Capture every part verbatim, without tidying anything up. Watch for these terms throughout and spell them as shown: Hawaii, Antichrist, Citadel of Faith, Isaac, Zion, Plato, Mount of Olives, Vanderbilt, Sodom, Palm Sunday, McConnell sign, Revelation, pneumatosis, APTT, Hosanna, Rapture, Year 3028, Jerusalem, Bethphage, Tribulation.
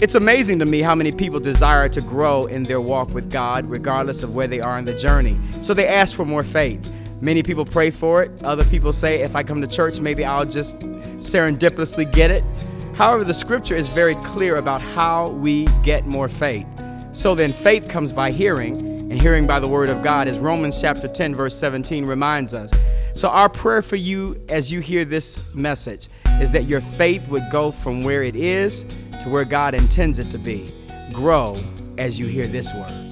It's amazing to me how many people desire to grow in their walk with God, regardless of where they are in the journey. So they ask for more faith. Many people pray for it. Other people say, if I come to church, maybe I'll just serendipitously get it. However, the scripture is very clear about how we get more faith. So then faith comes by hearing, and hearing by the word of God, as Romans chapter ten, verse seventeen reminds us. So our prayer for you as you hear this message is that your faith would go from where it is to where God intends it to be. Grow as you hear this word.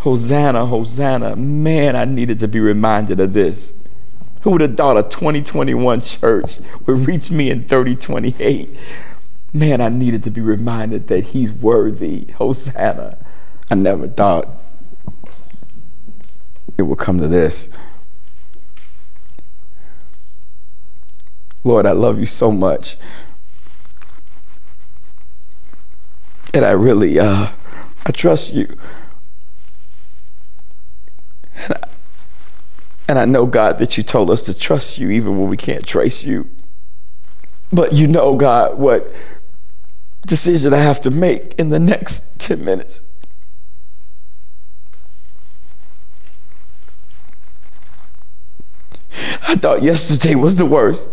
Hosanna, Hosanna. Man, I needed to be reminded of this. Who would have thought a twenty twenty-one church would reach me in thirty twenty-eight? Man, I needed to be reminded that he's worthy. Hosanna. I never thought it would come to this. Lord, I love you so much. And I really, uh, I trust you. And I, and I know, God, that you told us to trust you even when we can't trace you. But you know, God, what decision I have to make in the next ten minutes. I thought yesterday was the worst.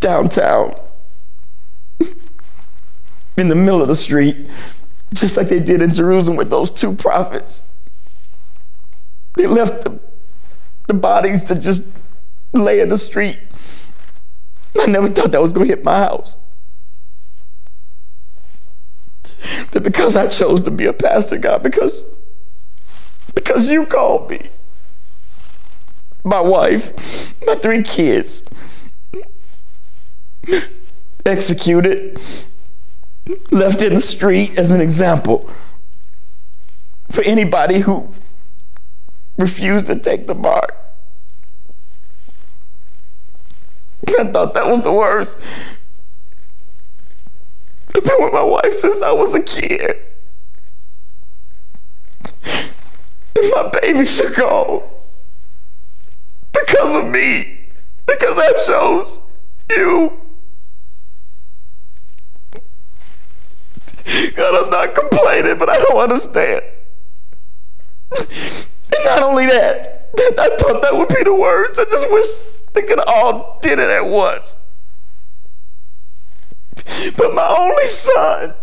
Downtown, in the middle of the street, just like they did in Jerusalem with those two prophets. They left the, the bodies to just lay in the street. I never thought that was going to hit my house. But because I chose to be a pastor, God, because, because you called me, my wife, my three kids, executed, left in the street as an example for anybody who refused to take the mark. I thought that was the worst. I've been with my wife since I was a kid. And my baby should go because of me, because I chose you. God, I'm not complaining, but I don't understand. And not only that, I thought that would be the worst. I just wish they could have all did it at once. But my only son,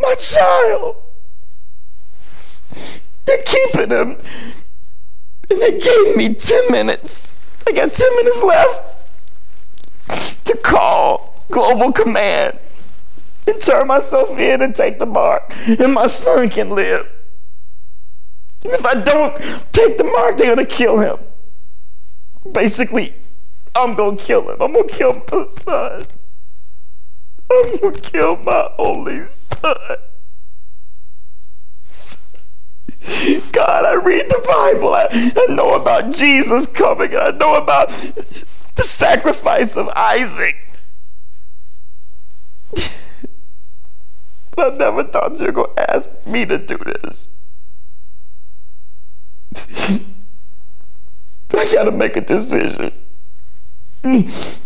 my child, they're keeping him. And they gave me ten minutes. I got ten minutes left to call Global Command and turn myself in and take the mark, and my son can live. And if I don't take the mark, they're gonna kill him. Basically, I'm gonna kill him. I'm gonna kill my son. I'm gonna kill my only son. God, I read the Bible. I, I know about Jesus coming. I know about the sacrifice of Isaac. But I never thought you were going to ask me to do this. I got to make a decision. I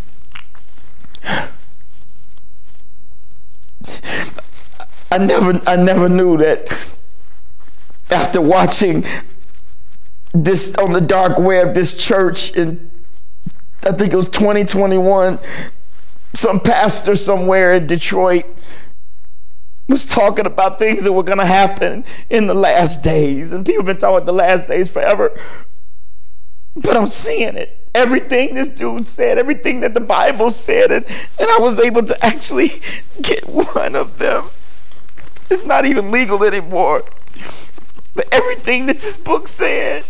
never, I never knew that after watching this on the dark web, this church in, I think it was twenty twenty-one, some pastor somewhere in Detroit was talking about things that were going to happen in the last days. And people have been talking about the last days forever. But I'm seeing it. Everything this dude said, everything that the Bible said, and, and I was able to actually get one of them. It's not even legal anymore. But everything that this book said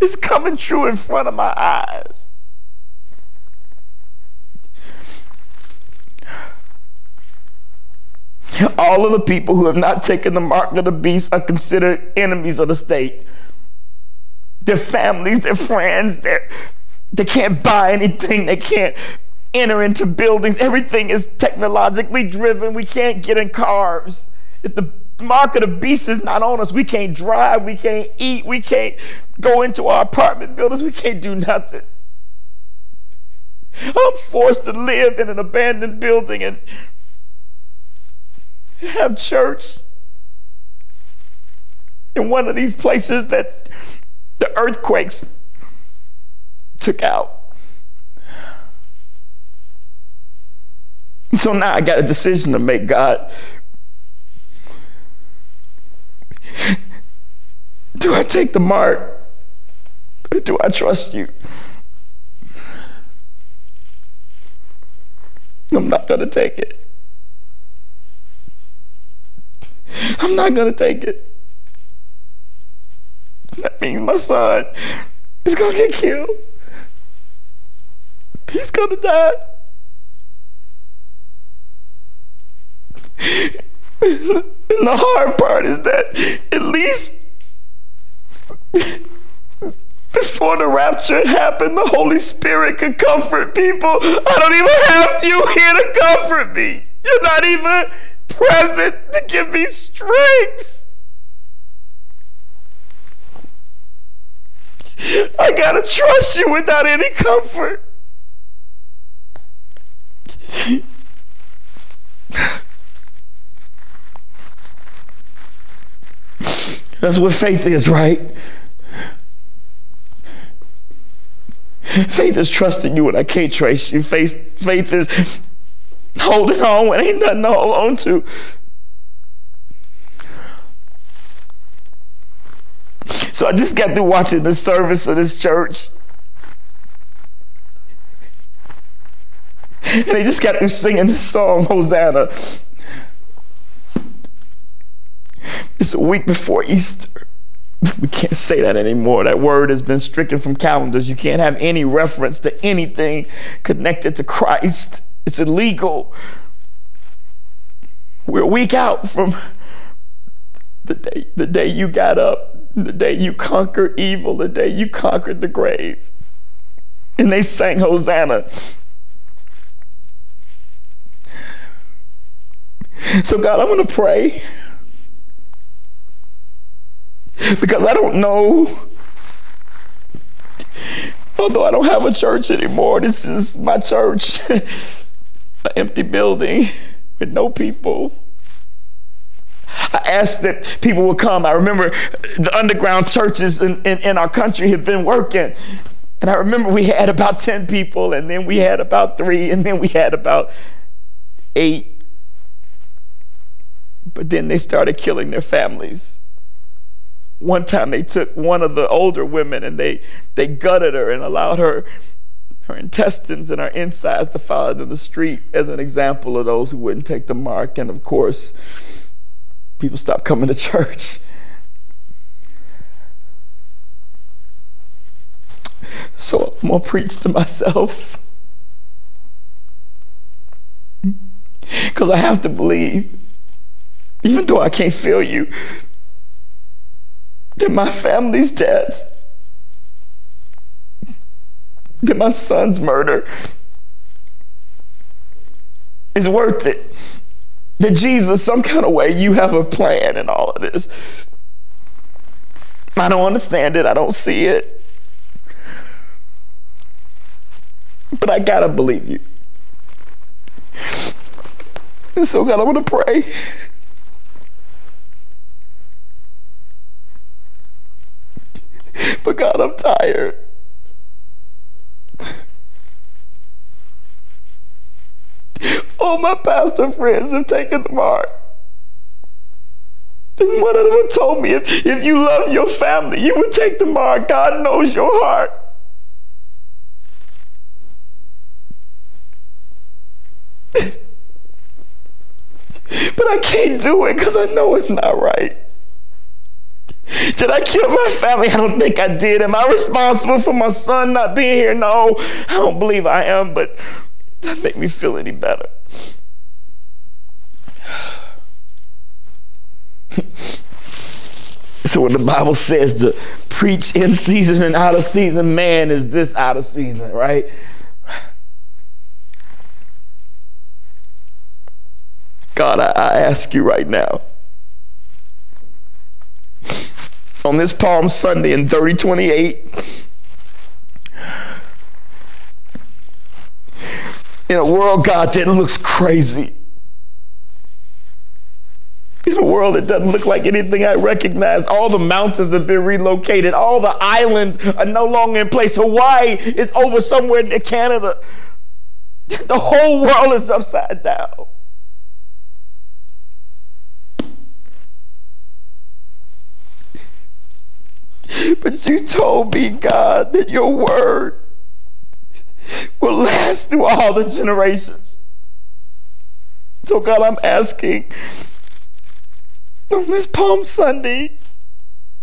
is coming true in front of my eyes. All of the people who have not taken the mark of the beast are considered enemies of the state. Their families, their friends, their, they can't buy anything. They can't enter into buildings. Everything is technologically driven. We can't get in cars. If the mark of the beast is not on us, we can't drive. We can't eat. We can't go into our apartment buildings. We can't do nothing. I'm forced to live in an abandoned building and have church in one of these places that the earthquakes took out. So now I got a decision to make, God. Do I take the mark? Or do I trust you? I'm not going to take it. I'm not going to take it. That means my son is going to get killed. He's going to die. And the hard part is that at least before the rapture happened, the Holy Spirit could comfort people. I don't even have you here to comfort me. You're not even present to give me strength. I gotta trust you without any comfort. That's what faith is, right? Faith is trusting you when I can't trace you. Faith, faith is holding on when ain't nothing to hold on to. So I just got through watching the service of this church. And they just got through singing this song, Hosanna. It's a week before Easter. We can't say that anymore. That word has been stricken from calendars. You can't have any reference to anything connected to Christ. It's illegal. We're a week out from the day, the day you got up, the day you conquered evil, the day you conquered the grave. And they sang Hosanna. So God, I'm going to pray, because I don't know, although I don't have a church anymore, this is my church, an empty building with no people. I asked that people would come. I remember the underground churches in, in, in our country had been working. And I remember we had about ten people, and then we had about three, and then we had about eight. But then they started killing their families. One time they took one of the older women and they, they gutted her and allowed her, her intestines and her insides to fall into the street as an example of those who wouldn't take the mark. And of course, people stopped coming to church. So I'm going to preach to myself, because I have to believe, even though I can't feel you, that my family's death, that my son's murder is worth it. That Jesus, some kind of way, you have a plan in all of this. I don't understand it. I don't see it. But I gotta believe you. And so, God, I want to pray. But God, I'm tired. All my pastor friends have taken the mark. And one of them told me, if, if you love your family, you would take the mark. God knows your heart. But I can't do it because I know it's not right. Did I kill my family? I don't think I did. Am I responsible for my son not being here? No, I don't believe I am, but it doesn't make me feel any better. So when the Bible says to preach in season and out of season, man, is this out of season, right? God, I, I ask you right now, on this Palm Sunday in thirty twenty-eight, in a world, God, that looks crazy, in a world that doesn't look like anything I recognize. All the mountains have been relocated. All the islands are no longer in place. Hawaii is over somewhere in Canada. The whole world is upside down. But you told me, God, that your word will last through all the generations. So, God, I'm asking, on this Palm Sunday,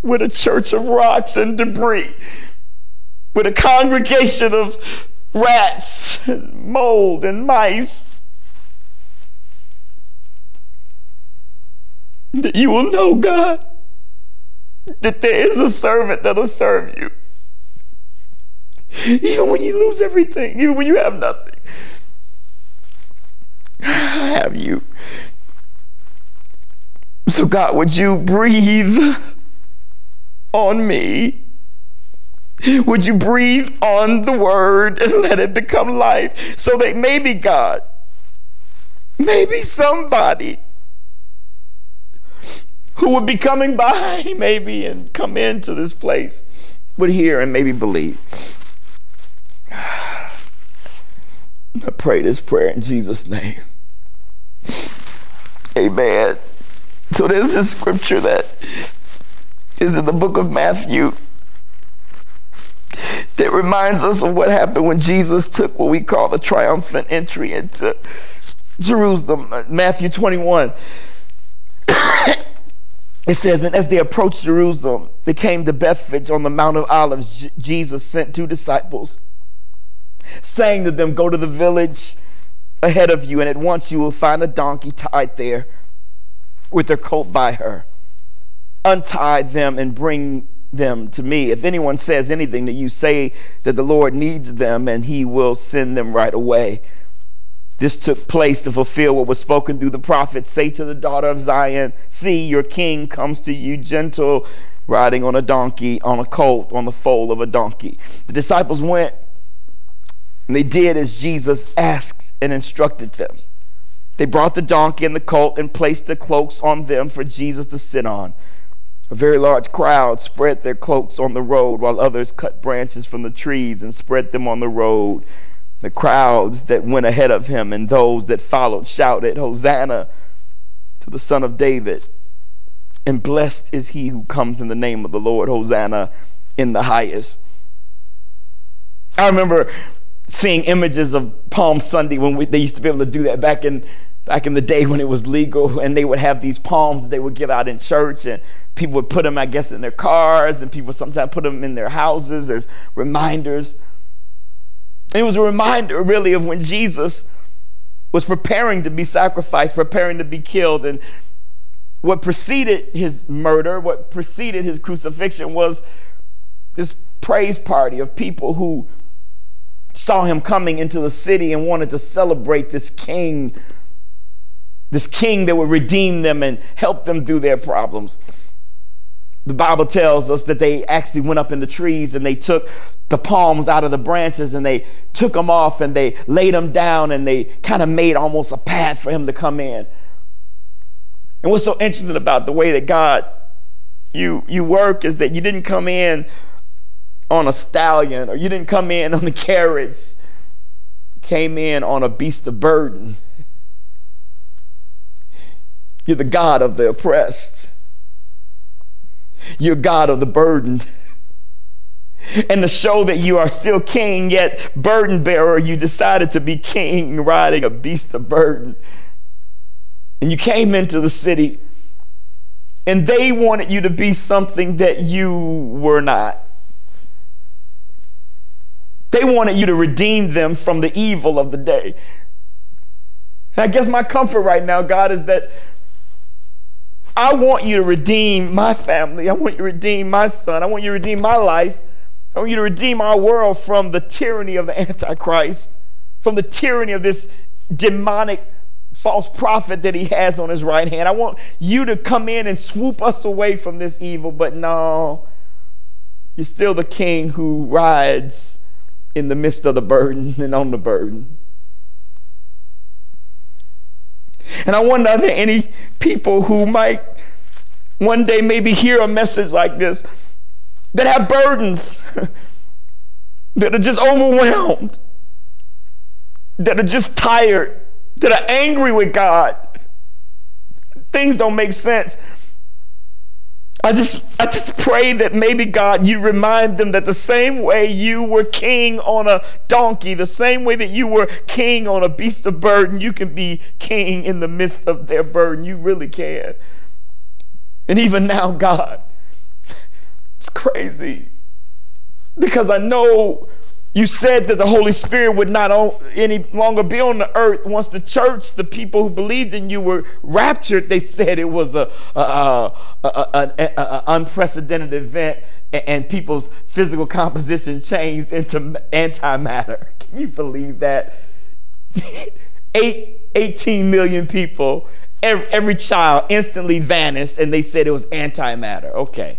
with a church of rocks and debris, with a congregation of rats and mold and mice, that you will know, God, that there is a servant that'll serve you. Even when you lose everything, even when you have nothing, I have you. So, God, would you breathe on me? Would you breathe on the word and let it become life so that maybe, God, maybe somebody who would be coming by maybe and come into this place would hear and maybe believe. I pray this prayer in Jesus' name. Amen. So there's this scripture that is in the book of Matthew that reminds us of what happened when Jesus took what we call the triumphant entry into Jerusalem. Matthew twenty-one. It says, and as they approached Jerusalem, they came to Bethphage on the Mount of Olives. J- Jesus sent two disciples, saying to them, go to the village ahead of you, and at once you will find a donkey tied there with their colt by her. Untie them and bring them to me. If anyone says anything to you, say that the Lord needs them and he will send them right away. This took place to fulfill what was spoken through the prophet. Say to the daughter of Zion, see, your king comes to you, gentle, riding on a donkey, on a colt, on the foal of a donkey. The disciples went and they did as Jesus asked and instructed them. They brought the donkey and the colt and placed the cloaks on them for Jesus to sit on. A very large crowd spread their cloaks on the road, while others cut branches from the trees and spread them on the road. The crowds that went ahead of him and those that followed shouted, Hosanna to the Son of David, and blessed is he who comes in the name of the Lord. Hosanna in the highest. I remember seeing images of Palm Sunday when we, they used to be able to do that back in back in the day when it was legal, and they would have these palms they would give out in church, and people would put them, I guess, in their cars, and people sometimes put them in their houses as reminders. It was a reminder, really, of when Jesus was preparing to be sacrificed, preparing to be killed, and What preceded his murder, what preceded his crucifixion, was this praise party of people who saw him coming into the city and wanted to celebrate this king, this king that would redeem them and help them through their problems. The Bible tells us that they actually went up in the trees and they took the palms out of the branches and they took them off and they laid them down and they kind of made almost a path for him to come in. And what's so interesting about the way that God, you, you work is that you didn't come in on a stallion, or you didn't come in on a carriage. You came in on a beast of burden. You're the God of the oppressed. You're God of the burdened. And to show that you are still king, yet burden bearer, you decided to be king riding a beast of burden. And you came into the city, and they wanted you to be something that you were not. They wanted you to redeem them from the evil of the day. And I guess my comfort right now, God, is that I want you to redeem my family. I want you to redeem my son. I want you to redeem my life. I want you to redeem our world from the tyranny of the Antichrist, from the tyranny of this demonic false prophet that he has on his right hand. I want you to come in and swoop us away from this evil, but no, you're still the king who rides in the midst of the burden and on the burden. And I wonder, are there any people who might one day maybe hear a message like this that have burdens, that are just overwhelmed, that are just tired, that are angry with God? Things don't make sense. I just, I just pray that maybe, God, you remind them that the same way you were king on a donkey, the same way that you were king on a beast of burden, you can be king in the midst of their burden. You really can. And even now, God, it's crazy, because I know you said that the Holy Spirit would not any longer be on the earth once the church, the people who believed in you, were raptured. They said it was a, a, a, a, a, a unprecedented event, and people's physical composition changed into antimatter. Can you believe that? Eight, eighteen million people, every, every child instantly vanished, and they said it was antimatter. Okay,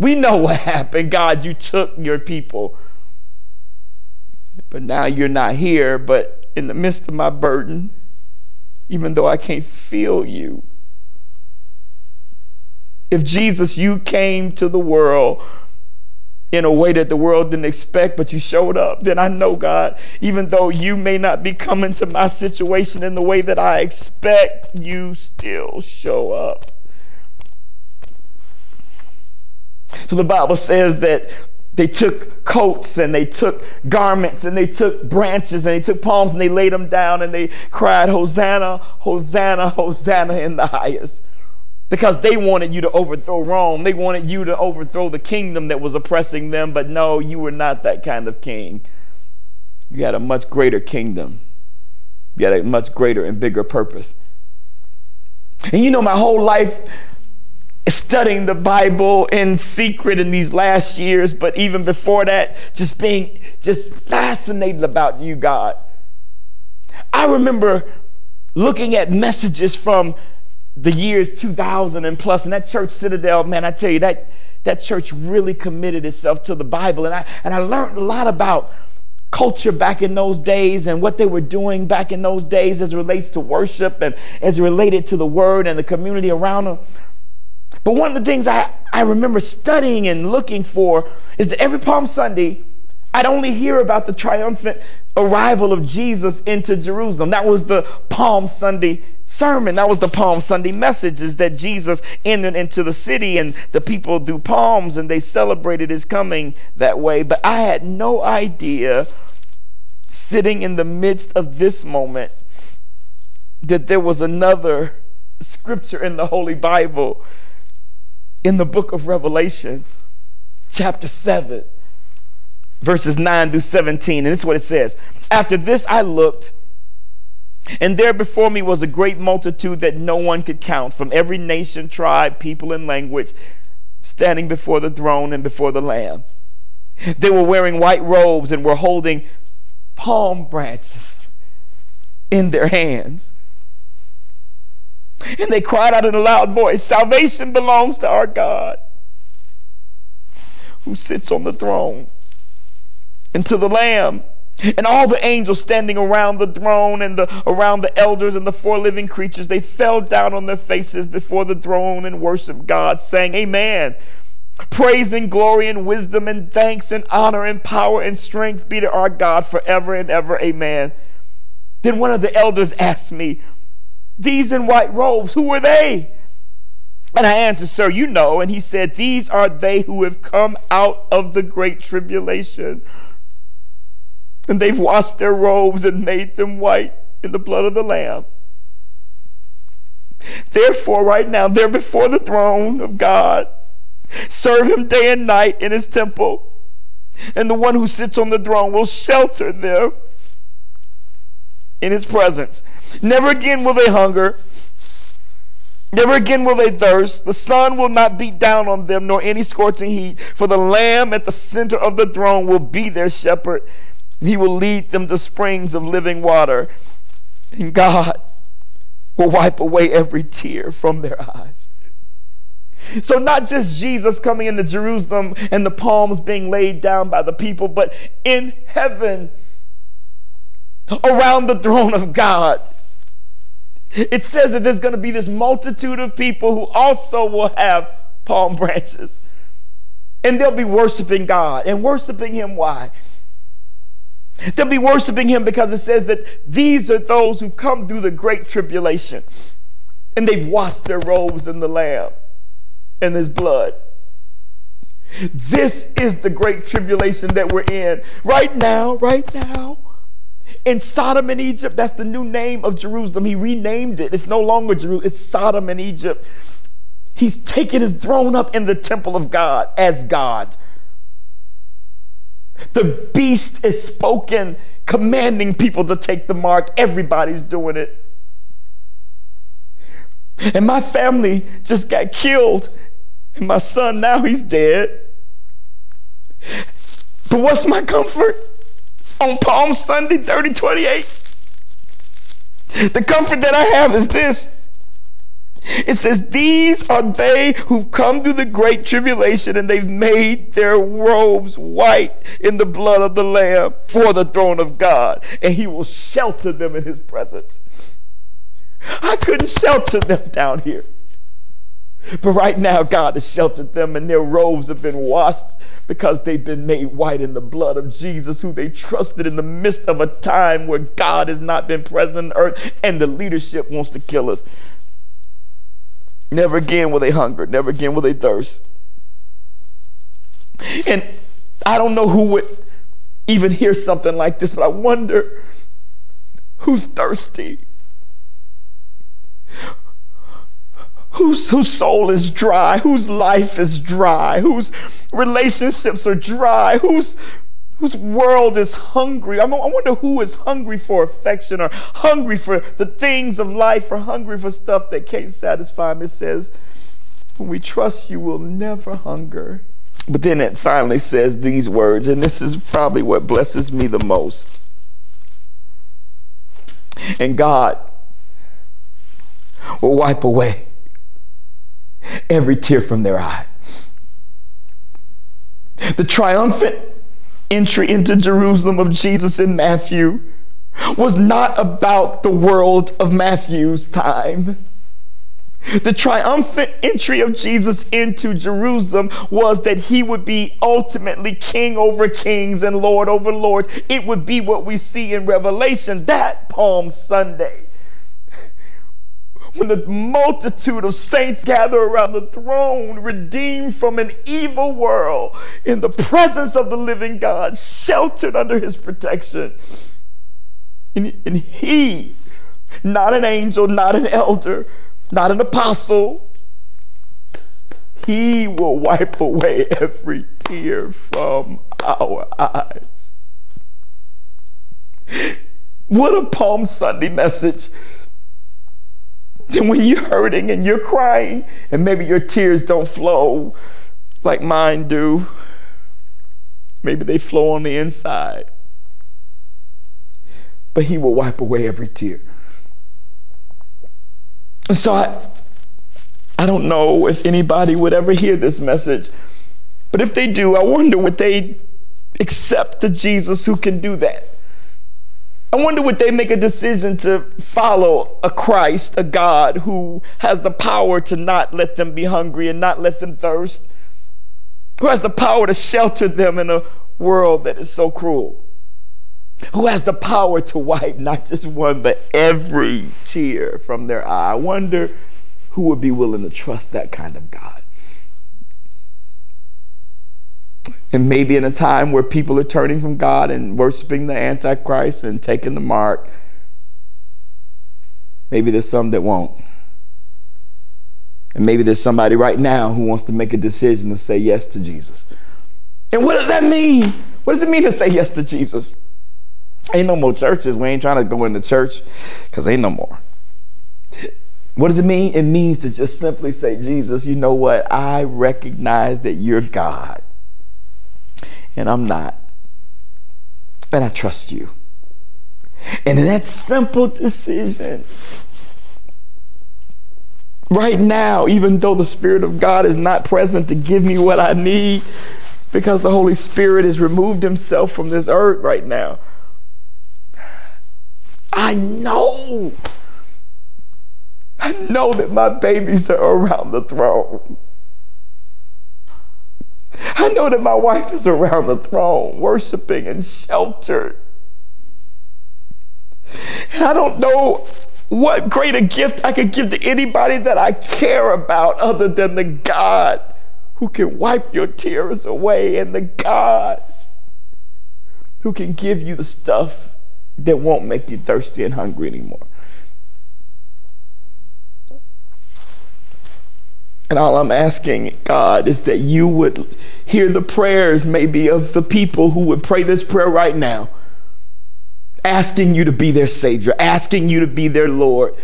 we know what happened. God, you took your people. But now you're not here, but in the midst of my burden, even though I can't feel you. If Jesus, you came to the world in a way that the world didn't expect, but you showed up, then I know, God, even though you may not be coming to my situation in the way that I expect, you still show up. So the Bible says that they took coats and they took garments and they took branches and they took palms and they laid them down and they cried, Hosanna, Hosanna, Hosanna in the highest. Because they wanted you to overthrow Rome. They wanted you to overthrow the kingdom that was oppressing them. But no, you were not that kind of king. You had a much greater kingdom. You had a much greater and bigger purpose. And you know, my whole life studying the Bible in secret in these last years, but even before that, just being just fascinated about you, God. I remember looking at messages from the years two thousand and plus, and that church Citadel, man, I tell you, that that church really committed itself to the Bible, and I and I learned a lot about culture back in those days and what they were doing back in those days as it relates to worship and as related to the word and the community around them. But one of the things I, I remember studying and looking for is that every Palm Sunday, I'd only hear about the triumphant arrival of Jesus into Jerusalem. That was the Palm Sunday sermon. That was the Palm Sunday message, is that Jesus entered into the city and the people threw palms and they celebrated his coming that way. But I had no idea, sitting in the midst of this moment, that there was another scripture in the Holy Bible, in the book of Revelation, chapter seven, verses nine through seventeen. And this is what it says. After this I looked, And there before me was a great multitude that no one could count, from every nation, tribe, people, and language, standing before the throne and before the Lamb. They were wearing white robes and were holding palm branches in their hands. And they cried out in a loud voice, "Salvation belongs to our God, who sits on the throne, and to the Lamb." And all the angels standing around the throne and the, around the elders and the four living creatures, they fell down on their faces before the throne and worshiped God, saying, "Amen. Praise and glory and wisdom and thanks and honor and power and strength be to our God forever and ever. Amen." Then one of the elders asked me, "These in white robes, who are they?" And I answered, "Sir, you know." And he said, "These are they who have come out of the great tribulation. And they've washed their robes and made them white in the blood of the Lamb. Therefore, right now, they're before the throne of God. Serve him day and night in his temple. And the one who sits on the throne will shelter them in his presence. Never again will they hunger. Never again will they thirst. The sun will not beat down on them, nor any scorching heat. For the Lamb at the center of the throne will be their shepherd. He will lead them to springs of living water, and God will wipe away every tear from their eyes." So not just Jesus coming into Jerusalem and the palms being laid down by the people, but in heaven, around the throne of God, it says that there's going to be this multitude of people who also will have palm branches, and they'll be worshiping God and worshiping him. Why? They'll be worshiping him because it says that these are those who come through the great tribulation, and they've washed their robes in the Lamb and his blood. This is the great tribulation that we're in right now, right now. In Sodom and Egypt, that's the new name of Jerusalem. He renamed it. It's no longer Jerusalem. It's Sodom and Egypt. He's taken his throne up in the temple of God as God. The beast is spoken, commanding people to take the mark. Everybody's doing it. And my family just got killed. And my son, now he's dead. But what's my comfort? On Palm Sunday, thirty twenty-eight. The comfort that I have is this. It says, "These are they who've come through the great tribulation, and they've made their robes white in the blood of the Lamb for the throne of God, and he will shelter them in his presence." I couldn't shelter them down here. But right now, God has sheltered them, and their robes have been washed because they've been made white in the blood of Jesus, who they trusted in the midst of a time where God has not been present on earth, and the leadership wants to kill us. Never again will they hunger. Never again will they thirst. And I don't know who would even hear something like this, but I wonder who's thirsty, whose whose soul is dry, whose life is dry, whose relationships are dry, whose whose world is hungry. I wonder who is hungry for affection, or hungry for the things of life, or hungry for stuff that can't satisfy him. It says, "When we trust you, we'll never hunger." But then it finally says these words, and this is probably what blesses me the most. "And God will wipe away every tear from their eye." The triumphant entry into Jerusalem of Jesus in Matthew was not about the world of Matthew's time. The triumphant entry of Jesus into Jerusalem was that he would be ultimately king over kings and lord over lords. It would be what we see in Revelation that Palm Sunday, when the multitude of saints gather around the throne, redeemed from an evil world, in the presence of the living God, sheltered under his protection. And, and he, not an angel, not an elder, not an apostle, he will wipe away every tear from our eyes. What a Palm Sunday message. And when you're hurting and you're crying and maybe your tears don't flow like mine do, maybe they flow on the inside, but he will wipe away every tear. And so I, I don't know if anybody would ever hear this message, but if they do, I wonder would they accept the Jesus who can do that? I wonder would they make a decision to follow a Christ, a God who has the power to not let them be hungry and not let them thirst, who has the power to shelter them in a world that is so cruel, who has the power to wipe not just one but every tear from their eye. I wonder who would be willing to trust that kind of God. And maybe in a time where people are turning from God and worshiping the Antichrist and taking the mark, maybe there's some that won't. And maybe there's somebody right now who wants to make a decision to say yes to Jesus. And what does that mean? What does it mean to say yes to Jesus? Ain't no more churches. We ain't trying to go into church because ain't no more. What does it mean? It means to just simply say, Jesus, you know what? I recognize that you're God. And I'm not. And I trust you. And in that simple decision, right now, even though the Spirit of God is not present to give me what I need, because the Holy Spirit has removed himself from this earth right now, I know, I know that my babies are around the throne. I know that my wife is around the throne, worshiping and sheltered. And I don't know what greater gift I could give to anybody that I care about other than the God who can wipe your tears away and the God who can give you the stuff that won't make you thirsty and hungry anymore. And all I'm asking, God, is that you would hear the prayers maybe of the people who would pray this prayer right now, asking you to be their Savior, asking you to be their Lord.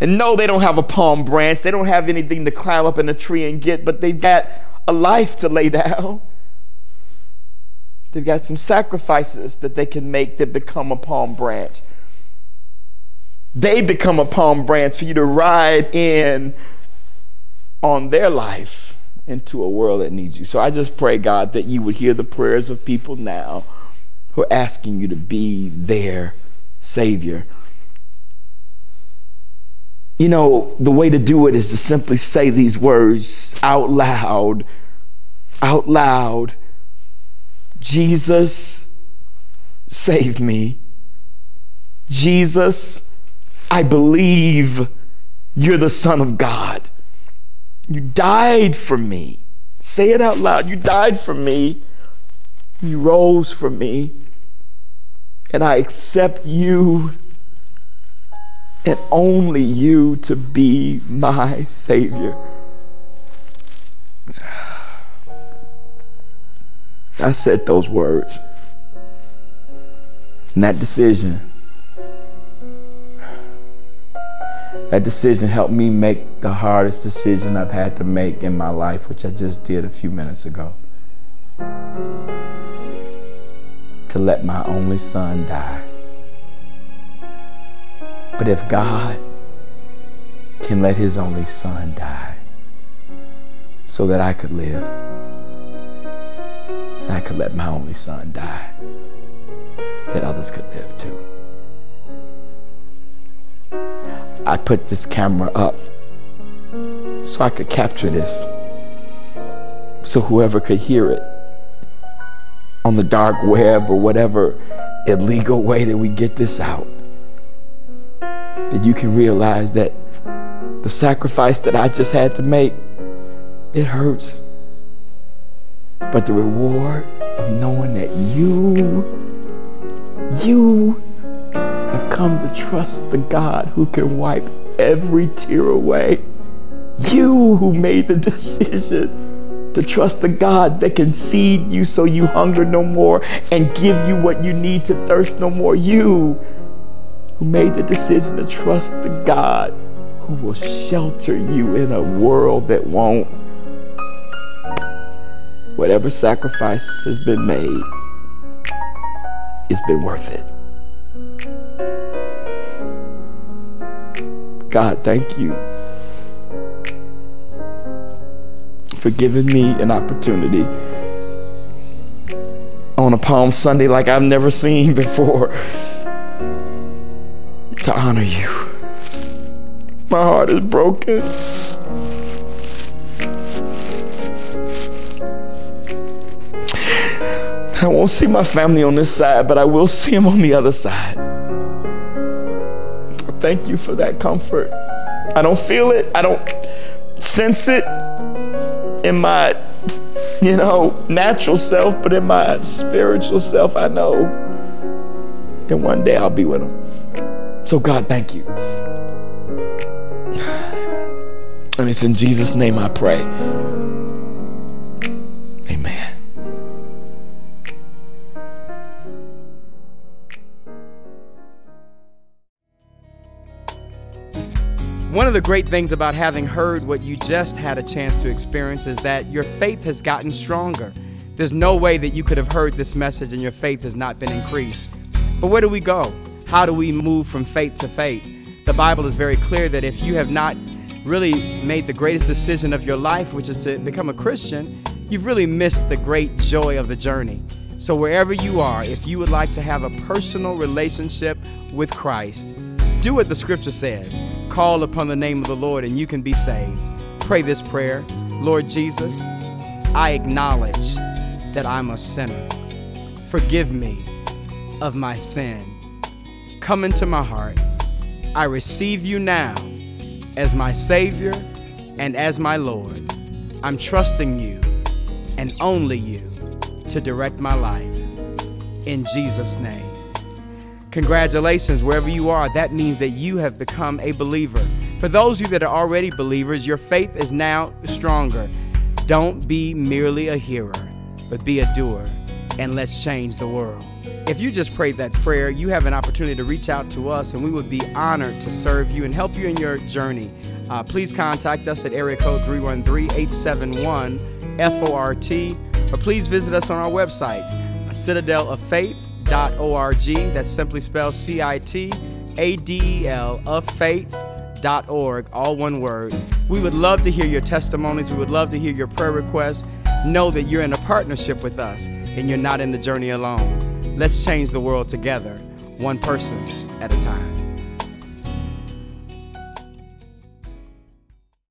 And no, they don't have a palm branch. They don't have anything to climb up in a tree and get, but they've got a life to lay down. They've got some sacrifices that they can make that become a palm branch. They become a palm branch for you to ride in on their life into a world that needs you. So I just pray, God, that you would hear the prayers of people now who are asking you to be their Savior. You know, the way to do it is to simply say these words out loud, out loud. Jesus, save me. Jesus, I believe you're the Son of God. You died for me. Say it out loud. You died for me. You rose for me. And I accept you and only you to be my Savior. I said those words. And that decision, that decision helped me make the hardest decision I've had to make in my life, which I just did a few minutes ago. To let my only son die. But if God can let his only son die so that I could live, and I could let my only son die, that others could live too. I put this camera up so I could capture this, so whoever could hear it on the dark web or whatever illegal way that we get this out, that you can realize that the sacrifice that I just had to make, it hurts. But the reward of knowing that you, you, I've come to trust the God who can wipe every tear away. You who made the decision to trust the God that can feed you so you hunger no more and give you what you need to thirst no more. You who made the decision to trust the God who will shelter you in a world that won't. Whatever sacrifice has been made, it's been worth it. God, thank you for giving me an opportunity on a Palm Sunday like I've never seen before to honor you. My heart is broken. I won't see my family on this side, but I will see them on the other side. Thank you for that comfort. I don't feel it. I don't sense it in my, you know, natural self, but in my spiritual self, I know that one day I'll be with them. So God, thank you. And it's in Jesus' name I pray. One of the great things about having heard what you just had a chance to experience is that your faith has gotten stronger. There's no way that you could have heard this message and your faith has not been increased. But where do we go? How do we move from faith to faith? The Bible is very clear that if you have not really made the greatest decision of your life, which is to become a Christian, you've really missed the great joy of the journey. So wherever you are, if you would like to have a personal relationship with Christ, do what the scripture says. Call upon the name of the Lord and you can be saved. Pray this prayer. Lord Jesus, I acknowledge that I'm a sinner. Forgive me of my sin. Come into my heart. I receive you now as my Savior and as my Lord. I'm trusting you and only you to direct my life. In Jesus' name. Congratulations, wherever you are, that means that you have become a believer. For those of you that are already believers, your faith is now stronger. Don't be merely a hearer, but be a doer, and let's change the world. If you just prayed that prayer, you have an opportunity to reach out to us, and we would be honored to serve you and help you in your journey. Uh, please contact us at area code three one three, eight seven one, F O R T, or please visit us on our website, Citadel of Faith. Dot org. That's simply spelled C I T A D E L of faith dot org. All one word. We would love to hear your testimonies. We would love to hear your prayer requests. Know that you're in a partnership with us and you're not in the journey alone. Let's change the world together, one person at a time.